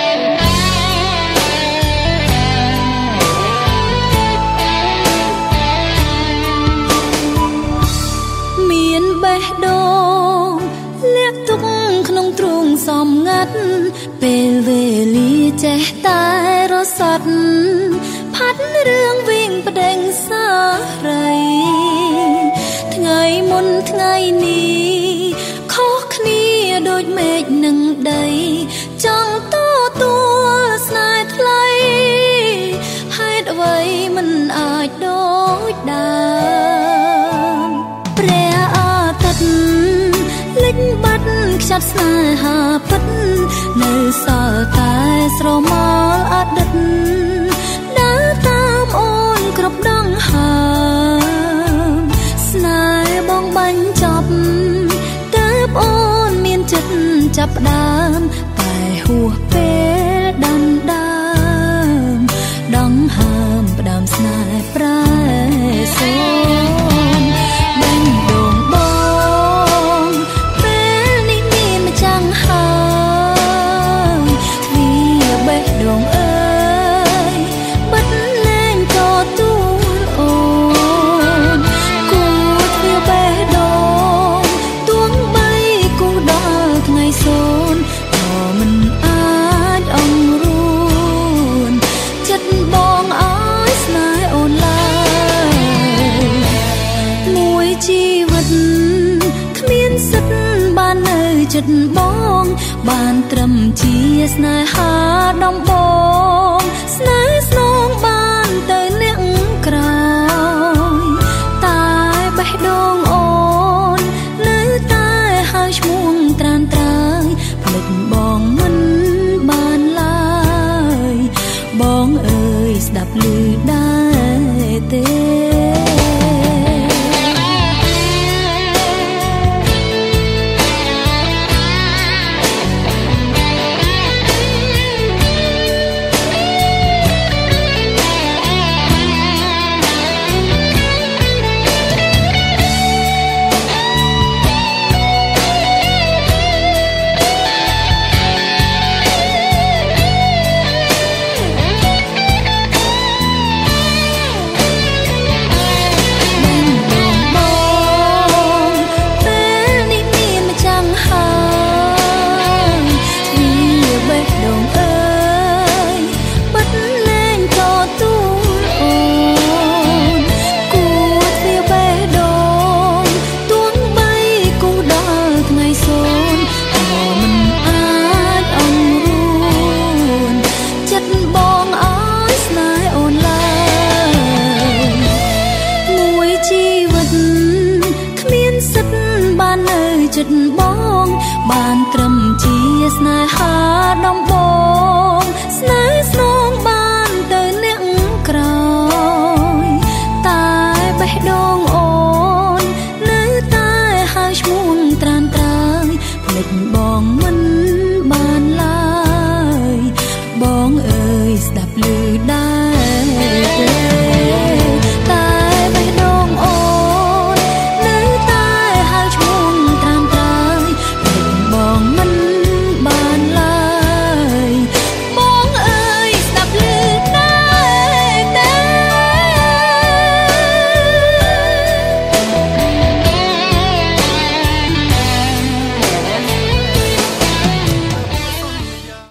បានត្រឹមជាស្នេហាដំបងស្នេហ៍ស្នង